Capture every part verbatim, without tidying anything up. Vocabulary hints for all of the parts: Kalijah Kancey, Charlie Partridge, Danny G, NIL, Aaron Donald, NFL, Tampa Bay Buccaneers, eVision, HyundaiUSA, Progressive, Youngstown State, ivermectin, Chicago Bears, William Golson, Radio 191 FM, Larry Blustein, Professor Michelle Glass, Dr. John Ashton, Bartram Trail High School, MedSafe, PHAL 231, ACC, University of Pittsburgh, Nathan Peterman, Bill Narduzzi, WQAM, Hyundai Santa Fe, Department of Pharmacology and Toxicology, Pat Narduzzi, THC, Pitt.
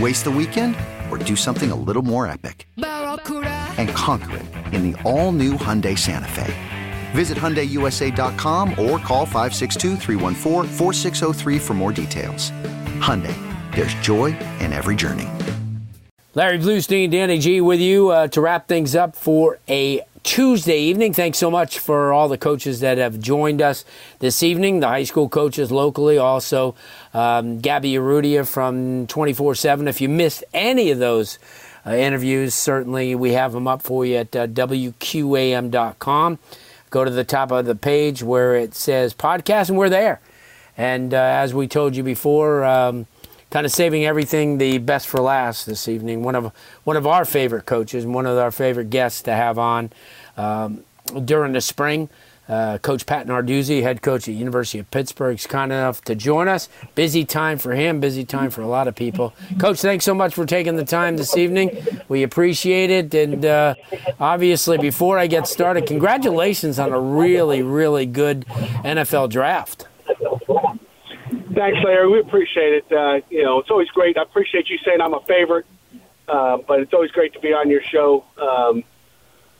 Waste the weekend or do something a little more epic and conquer it in the all-new Hyundai Santa Fe. Visit Hyundai U S A dot com or call five six two, three one four, four six zero three for more details. Hyundai, there's joy in every journey. Larry Blustein, Danny G with you uh, to wrap things up for a Tuesday evening. Thanks so much for all the coaches that have joined us this evening, the high school coaches locally, also um, Gabby Arudia from two forty-seven. If you missed any of those uh, interviews, certainly we have them up for you at uh, W Q A M dot com. Go to the top of the page where it says podcast, and we're there. And uh, as we told you before, um, kind of saving everything the best for last this evening. One of one of our favorite coaches and one of our favorite guests to have on um, during the spring, uh, Coach Pat Narduzzi, head coach at University of Pittsburgh, is kind enough to join us. Busy time for him, busy time for a lot of people. Coach, thanks so much for taking the time this evening. We appreciate it. And uh, obviously, before I get started, congratulations on a really, really good N F L draft. Thanks, Larry. We appreciate it. Uh, you know, it's always great. I appreciate you saying I'm a favorite, uh, but it's always great to be on your show. Um,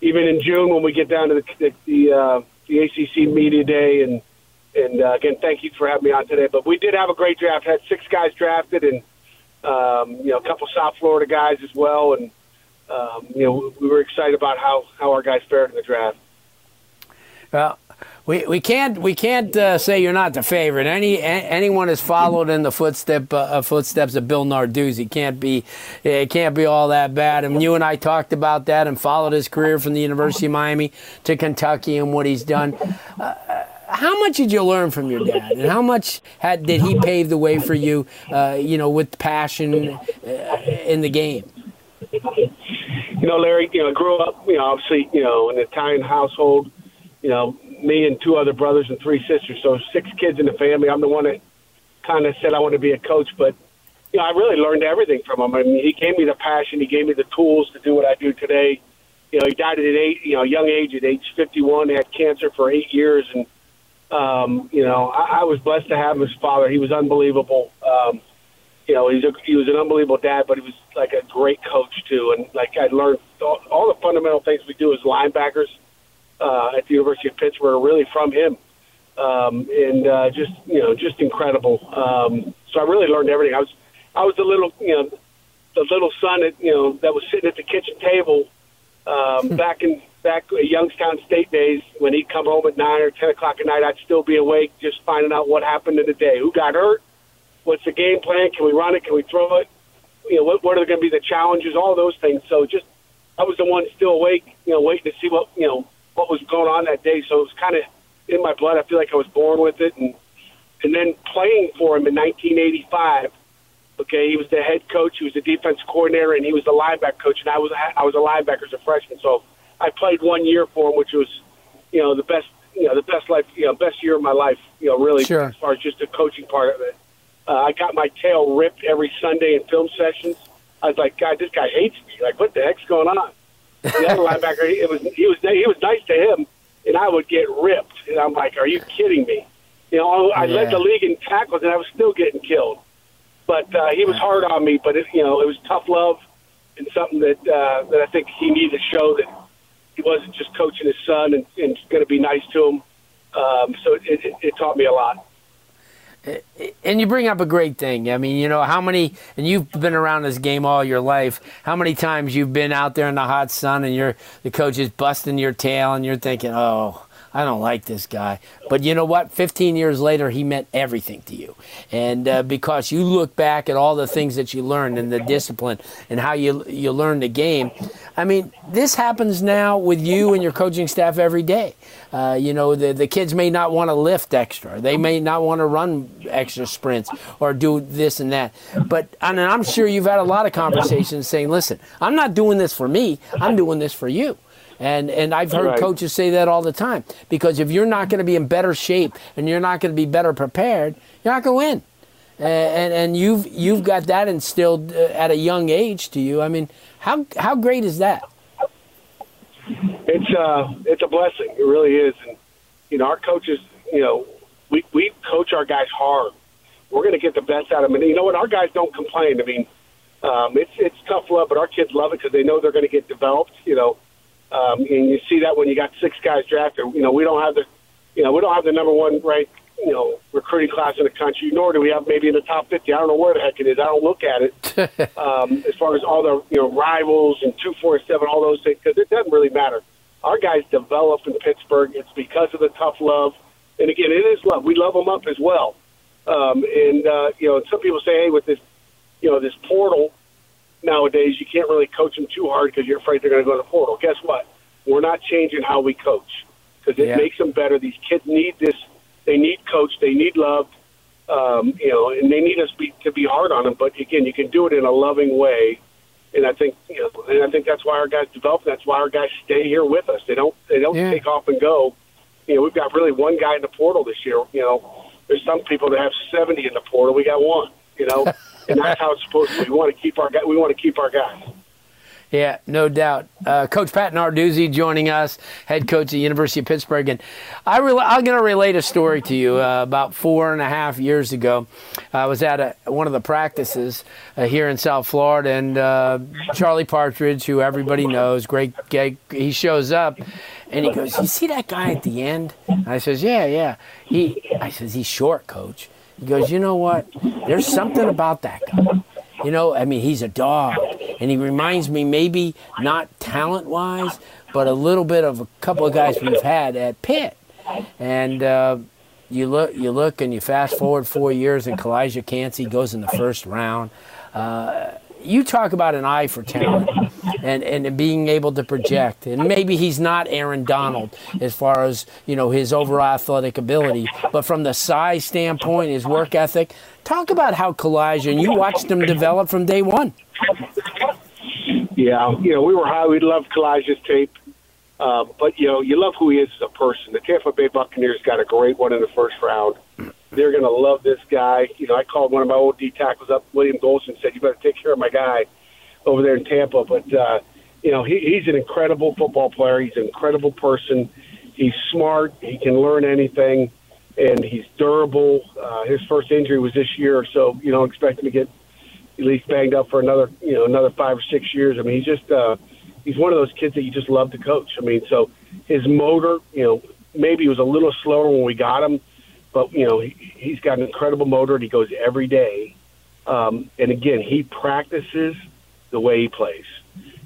even in June when we get down to the the, the, uh, the A C C Media Day, and and uh, again, thank you for having me on today. But we did have a great draft. Had six guys drafted, and um, you know, a couple South Florida guys as well. And um, you know, we were excited about how, how our guys fared in the draft. Well. We we can't we can't uh, say you're not the favorite. Any a, anyone has followed in the footstep uh, footsteps of Bill Narduzzi can't be it can't be all that bad. And you and I talked about that and followed his career from the University of Miami to Kentucky and what he's done. Uh, how much did you learn from your dad, and how much had, did he pave the way for you? Uh, you know, with passion uh, in the game. You know, Larry. You know, I grew up. You know, obviously, you know, in an Italian household. You know. Me and two other brothers and three sisters, so six kids in the family. I'm the one that kind of said I want to be a coach, but you know, I really learned everything from him. I mean, he gave me the passion, he gave me the tools to do what I do today. You know, he died at an eight, you know, young age, at age fifty-one, had cancer for eight years, and um, you know, I, I was blessed to have him as father. He was unbelievable. Um, you know, he's a, he was an unbelievable dad, but he was like a great coach too. And like I learned all, all the fundamental things we do as linebackers. Uh, at the University of Pittsburgh, really from him, um, and uh, just you know, just incredible. Um, so I really learned everything. I was, I was the little, you know, the little son that you know that was sitting at the kitchen table um, back in back Youngstown State days when he'd come home at nine or ten o'clock at night. I'd still be awake, just finding out what happened in the day, who got hurt, what's the game plan, can we run it, can we throw it, you know, what, what are going to be the challenges, all those things. So just, I was the one still awake, you know, waiting to see what you know. what was going on that day. So it was kind of in my blood. I feel like I was born with it. And and then playing for him in nineteen eighty-five, okay, he was the head coach, he was the defense coordinator, and he was the linebacker coach. And I was I was a linebacker as a freshman. So I played one year for him, which was, you know, the best, you know, the best life, you know, best year of my life, you know, really, sure. As far as just the coaching part of it. Uh, I got my tail ripped every Sunday in film sessions. I was like, God, this guy hates me. Like, what the heck's going on? The other linebacker, it was he was he was nice to him, and I would get ripped. And I'm like, are you kidding me? You know, I yeah. led the league in tackles, and I was still getting killed. But uh, he was hard on me. But, it, you know, it was tough love and something that uh, that I think he needed to show that he wasn't just coaching his son and, and going to be nice to him. Um, so it, it, it taught me a lot. And you bring up a great thing. I mean, you know, how many, and you've been around this game all your life, how many times you've been out there in the hot sun and you're, the coach is busting your tail and you're thinking, oh, I don't like this guy. But you know what? fifteen years later, he meant everything to you. And uh, because you look back at all the things that you learned and the discipline and how you you learned the game. I mean, this happens now with you and your coaching staff every day. Uh, you know, the, the kids may not want to lift extra. They may not want to run extra sprints or do this and that. But and I'm sure you've had a lot of conversations saying, listen, I'm not doing this for me. I'm doing this for you. And and I've heard right. coaches say that all the time, because if you're not going to be in better shape and you're not going to be better prepared, you're not going to win. And, and and you've you've got that instilled at a young age to you. I mean, how how great is that? It's uh it's a blessing. It really is. And you know, our coaches, you know, we we coach our guys hard. We're going to get the best out of them. And you know what? Our guys don't complain. I mean, um, it's it's tough love, but our kids love it because they know they're going to get developed. You know. Um, and you see that when you got six guys drafted. You know, we don't have the, you know, we don't have the number one ranked, you know, recruiting class in the country. Nor do we have maybe in the top fifty. I don't know where the heck it is. I don't look at it um, as far as all the you know rivals and two forty-seven, all those things, because it doesn't really matter. Our guys develop in Pittsburgh. It's because of the tough love, and again, it is love. We love them up as well. Um, and uh, you know, some people say, hey, with this, you know, this portal. Nowadays, you can't really coach them too hard because you're afraid they're going to go to the portal. Guess what? We're not changing how we coach because it yeah. makes them better. These kids need this. They need coach. They need love, um, you know, and they need us be, to be hard on them. But, again, you can do it in a loving way, and I think you know, and I think that's why our guys develop. That's why our guys stay here with us. They don't They don't yeah. take off and go. You know, we've got really one guy in the portal this year. You know, there's some people that have seventy in the portal. We got one, you know. And that's how it's supposed to be. We want to keep our guys. We want to keep our guys. Yeah, no doubt. Uh, coach Pat Narduzzi joining us, head coach at the University of Pittsburgh. And I re- I'm going to relate a story to you. Uh, about four and a half years ago, I was at a, one of the practices uh, here in South Florida, and uh, Charlie Partridge, who everybody knows, great guy, he shows up. And he goes, you see that guy at the end? And I says, yeah, yeah. He, I says, he's short, coach. He goes, you know what? There's something about that guy. You know, I mean, he's a dog. And he reminds me maybe not talent-wise, but a little bit of a couple of guys we've had at Pitt. And uh, you look you look, and you fast forward four years, and Kalijah Kancey goes in the first round. Uh, you talk about an eye for talent and, and being able to project. And maybe he's not Aaron Donald as far as, you know, his overall athletic ability. But from the size standpoint, his work ethic, talk about how Kalijah, and you watched him develop from day one. Yeah, you know, we were high. We loved Kalijah's tape. Uh, but, you know, you love who he is as a person. The Tampa Bay Buccaneers got a great one in the first round. They're going to love this guy. You know, I called one of my old D tackles up, William Golson, said, you better take care of my guy over there in Tampa. But, uh, you know, he, he's an incredible football player. He's an incredible person. He's smart. He can learn anything. And he's durable. Uh, his first injury was this year, so, you know, expect him to get at least banged up for another, you know, another five or six years. I mean, he's just uh, he's one of those kids that you just love to coach. I mean, so his motor, you know, maybe he was a little slower when we got him. But, you know, he, he's got an incredible motor, and he goes every day. Um, and, again, he practices the way he plays.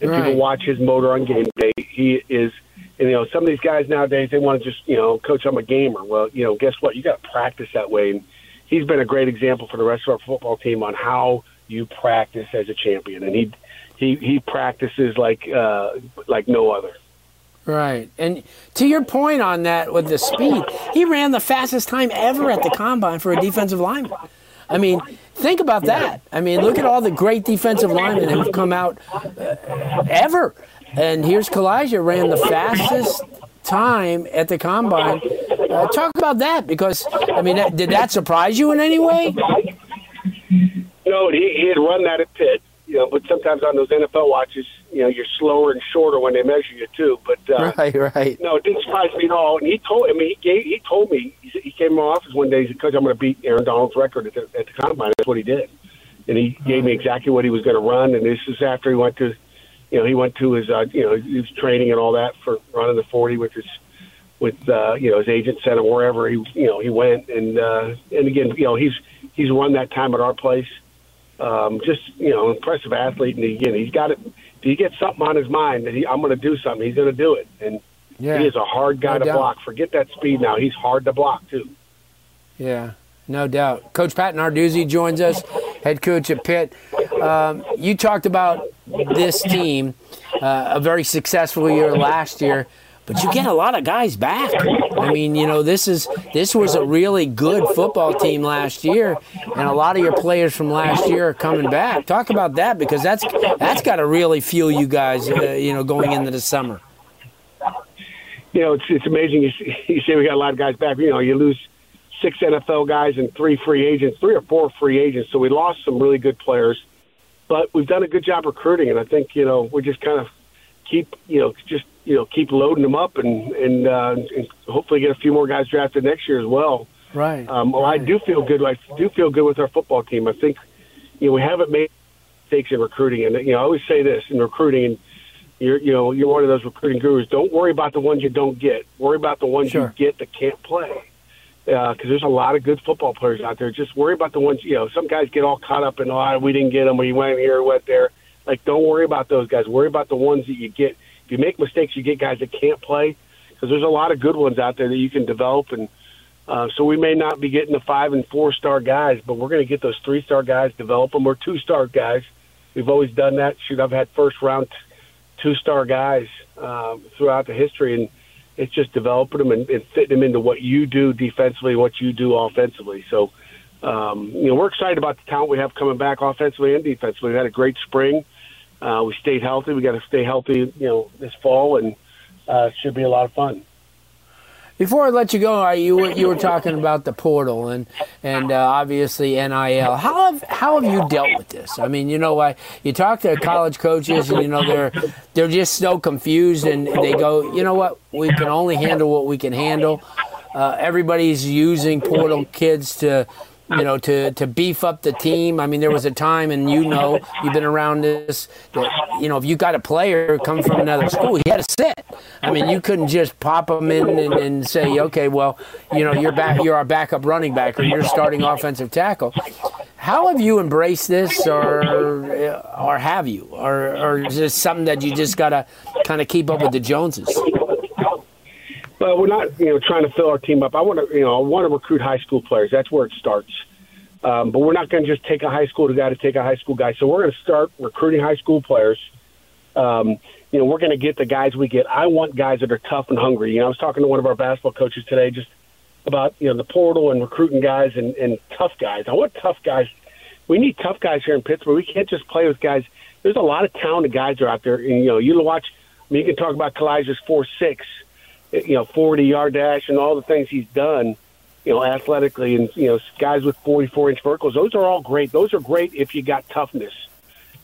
If right. people watch his motor on game day, he is – and, you know, some of these guys nowadays, they want to just, you know, coach, I'm a gamer. Well, you know, guess what? You got to practice that way. And he's been a great example for the rest of our football team on how you practice as a champion. And he he, he practices like uh, like no other. Right. And to your point on that with the speed, he ran the fastest time ever at the combine for a defensive lineman. I mean, think about that. I mean, look at all the great defensive linemen who've come out uh, ever. And here's Kalijah ran the fastest time at the combine. Uh, talk about that because, I mean, that, did that surprise you in any way? No, he, he had run that at Pitt. You know, but sometimes on those N F L watches, you know, you're slower and shorter when they measure you too. But uh, right, right. No, it didn't surprise me at all. And he told, I mean, he gave, he told me he came to my office one day. He said, "Coach, I'm going to beat Aaron Donald's record at the, at the combine." That's what he did. and he gave me exactly what he was going to run. And this is after he went to, you know, he went to his, uh, you know, his training and all that for running the forty with his, with uh, you know, his agent center wherever he, you know, he went. And uh, and again, you know, he's he's run that time at our place. Um, just, you know, impressive athlete. And again, he's got it. He gets something on his mind that he, I'm going to do something. He's going to do it. And yeah, he is a hard guy no to doubt. block. Forget that speed now. He's hard to block too. Yeah, no doubt. Coach Pat Narduzzi joins us, head coach at Pitt. Um, you talked about this team, uh, a very successful year last year, but you get a lot of guys back. I mean, you know, this is this was a really good football team last year, and a lot of your players from last year are coming back. Talk about that, because that's that's got to really fuel you guys, uh, you know, going into the summer. You know, it's it's amazing. You, you say we got a lot of guys back. You know, you lose six N F L guys and three free agents, three or four free agents. So we lost some really good players, but we've done a good job recruiting, and I think, you know, we just kind of keep, you know, just. you know, keep loading them up and, and, uh, and hopefully get a few more guys drafted next year as well. Right. Um, well, right. I do feel good. I do feel good with our football team. I think, you know, we haven't made mistakes in recruiting. And, you know, I always say this in recruiting, and you're, you know, you're one of those recruiting gurus. Don't worry about the ones you don't get. Worry about the ones sure. you get that can't play. Uh, 'cause there's a lot of good football players out there. Just worry about the ones, you know, some guys get all caught up in, oh, we didn't get them. We went here, went there. Like, don't worry about those guys. Worry about the ones that you get. If you make mistakes, you get guys that can't play, because there's a lot of good ones out there that you can develop. And uh, so we may not be getting the five- and four-star guys, but we're going to get those three-star guys, develop them, or two-star guys. We've always done that. Shoot, I've had first-round two-star guys uh, throughout the history, and it's just developing them and, and fitting them into what you do defensively, what you do offensively. So, um, you know, we're excited about the talent we have coming back offensively and defensively. We've had a great spring. Uh, we stayed healthy. We got to stay healthy, you know, this fall, and uh, it should be a lot of fun. Before I let you go, you were, you were talking about the portal and and uh, obviously N I L. How have how have you dealt with this? I mean, you know, I, you talk to college coaches, and you know they're they're just so confused, and they go, you know what, we can only handle what we can handle. Uh, everybody's using portal kids to. You know, to, to beef up the team. I mean, there was a time, and you know, you've been around this, that, you know, if you got a player come from another school, he had to sit. I mean, you couldn't just pop him in and, and say, okay, well, you know, you're back, you're our backup running back, or you're starting offensive tackle. How have you embraced this, or or have you, or or is this something that you just gotta kind of keep up with the Joneses? Well, we're not, you know, trying to fill our team up. I want to, you know, I want to recruit high school players. That's where it starts. Um, but we're not going to just take a high school guy to take a high school guy. So we're going to start recruiting high school players. Um, you know, we're going to get the guys we get. I want guys that are tough and hungry. You know, I was talking to one of our basketball coaches today just about, you know, the portal and recruiting guys and, and tough guys. I want tough guys. We need tough guys here in Pittsburgh. We can't just play with guys. There's a lot of talented guys that are out there. And, you know, you watch, I mean, you can talk about Kalijah's four six. You know, forty-yard dash and all the things he's done, you know, athletically, and, you know, guys with forty-four inch verticals, those are all great. Those are great if you got toughness.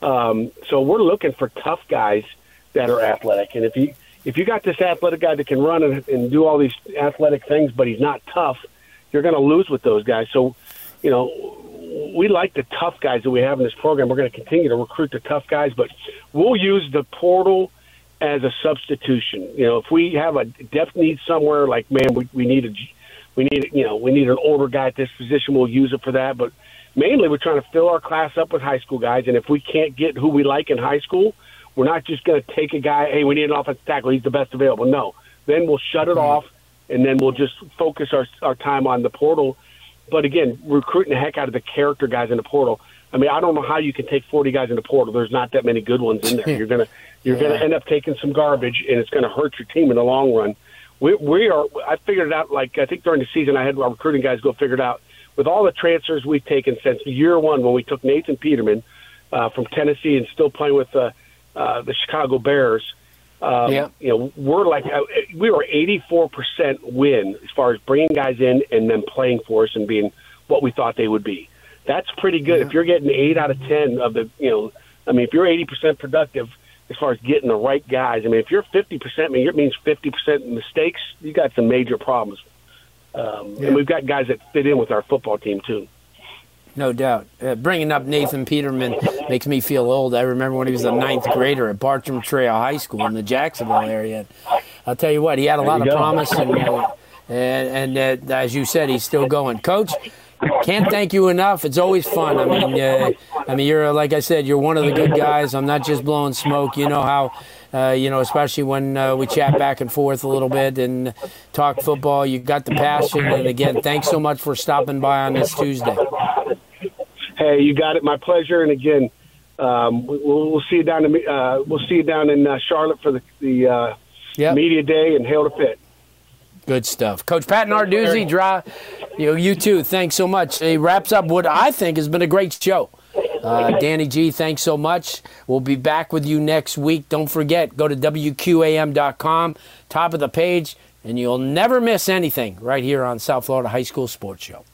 Um, so we're looking for tough guys that are athletic. And if you if you got this athletic guy that can run and, and do all these athletic things, but he's not tough, you're going to lose with those guys. So, you know, we like the tough guys that we have in this program. We're going to continue to recruit the tough guys, but we'll use the portal as a substitution. You know, if we have a depth need somewhere, like, man, we, we need a, we need, you know, we need an older guy at this position, we'll use it for that. But mainly we're trying to fill our class up with high school guys. And if we can't get who we like in high school, we're not just going to take a guy, hey, we need an offensive tackle, he's the best available. No, then we'll shut it off, and then we'll just focus our, our time on the portal. But again, recruiting the heck out of the character guys in the portal. I mean, I don't know how you can take forty guys in the portal. There's not that many good ones in there. You're gonna, you're yeah. gonna end up taking some garbage, and it's gonna hurt your team in the long run. We, we are. I figured it out. Like, I think during the season, I had our recruiting guys go figure it out. With all the transfers we've taken since year one, when we took Nathan Peterman uh, from Tennessee and still playing with uh, uh, the Chicago Bears, um, yeah. you know, we're like we were eighty-four percent win as far as bringing guys in and then playing for us and being what we thought they would be. That's pretty good. Yeah. If you're getting eight out of ten of the, you know, I mean, if you're eighty percent productive as far as getting the right guys, I mean, if you're fifty percent, I mean, it means fifty percent mistakes, you got some major problems. Um, yeah. And we've got guys that fit in with our football team, too. No doubt. Uh, bringing up Nathan Peterman makes me feel old. I remember when he was a ninth grader at Bartram Trail High School in the Jacksonville area. I'll tell you what, he had a lot of go. promise, and uh, and, and uh, as you said, he's still going. Coach, can't thank you enough. It's always fun. I mean, uh, I mean, you're like I said, you're one of the good guys. I'm not just blowing smoke. You know how. Uh, you know, especially when uh, we chat back and forth a little bit and talk football. You got the passion. And, again, thanks so much for stopping by on this Tuesday. Hey, you got it. My pleasure. And, again, um, we'll, we'll see you down, to, uh, we'll see you down in uh, Charlotte for the, the uh, yep. media day, and hail to Pitt. Good stuff. Coach Pat Narduzzi, dry, you, know, you too. Thanks so much. It wraps up what I think has been a great show. Uh, Danny G, thanks so much. We'll be back with you next week. Don't forget, go to W Q A M dot com, top of the page, and you'll never miss anything right here on South Florida High School Sports Show.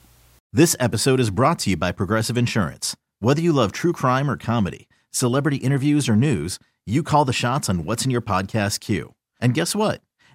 This episode is brought to you by Progressive Insurance. Whether you love true crime or comedy, celebrity interviews or news, you call the shots on what's in your podcast queue. And guess what?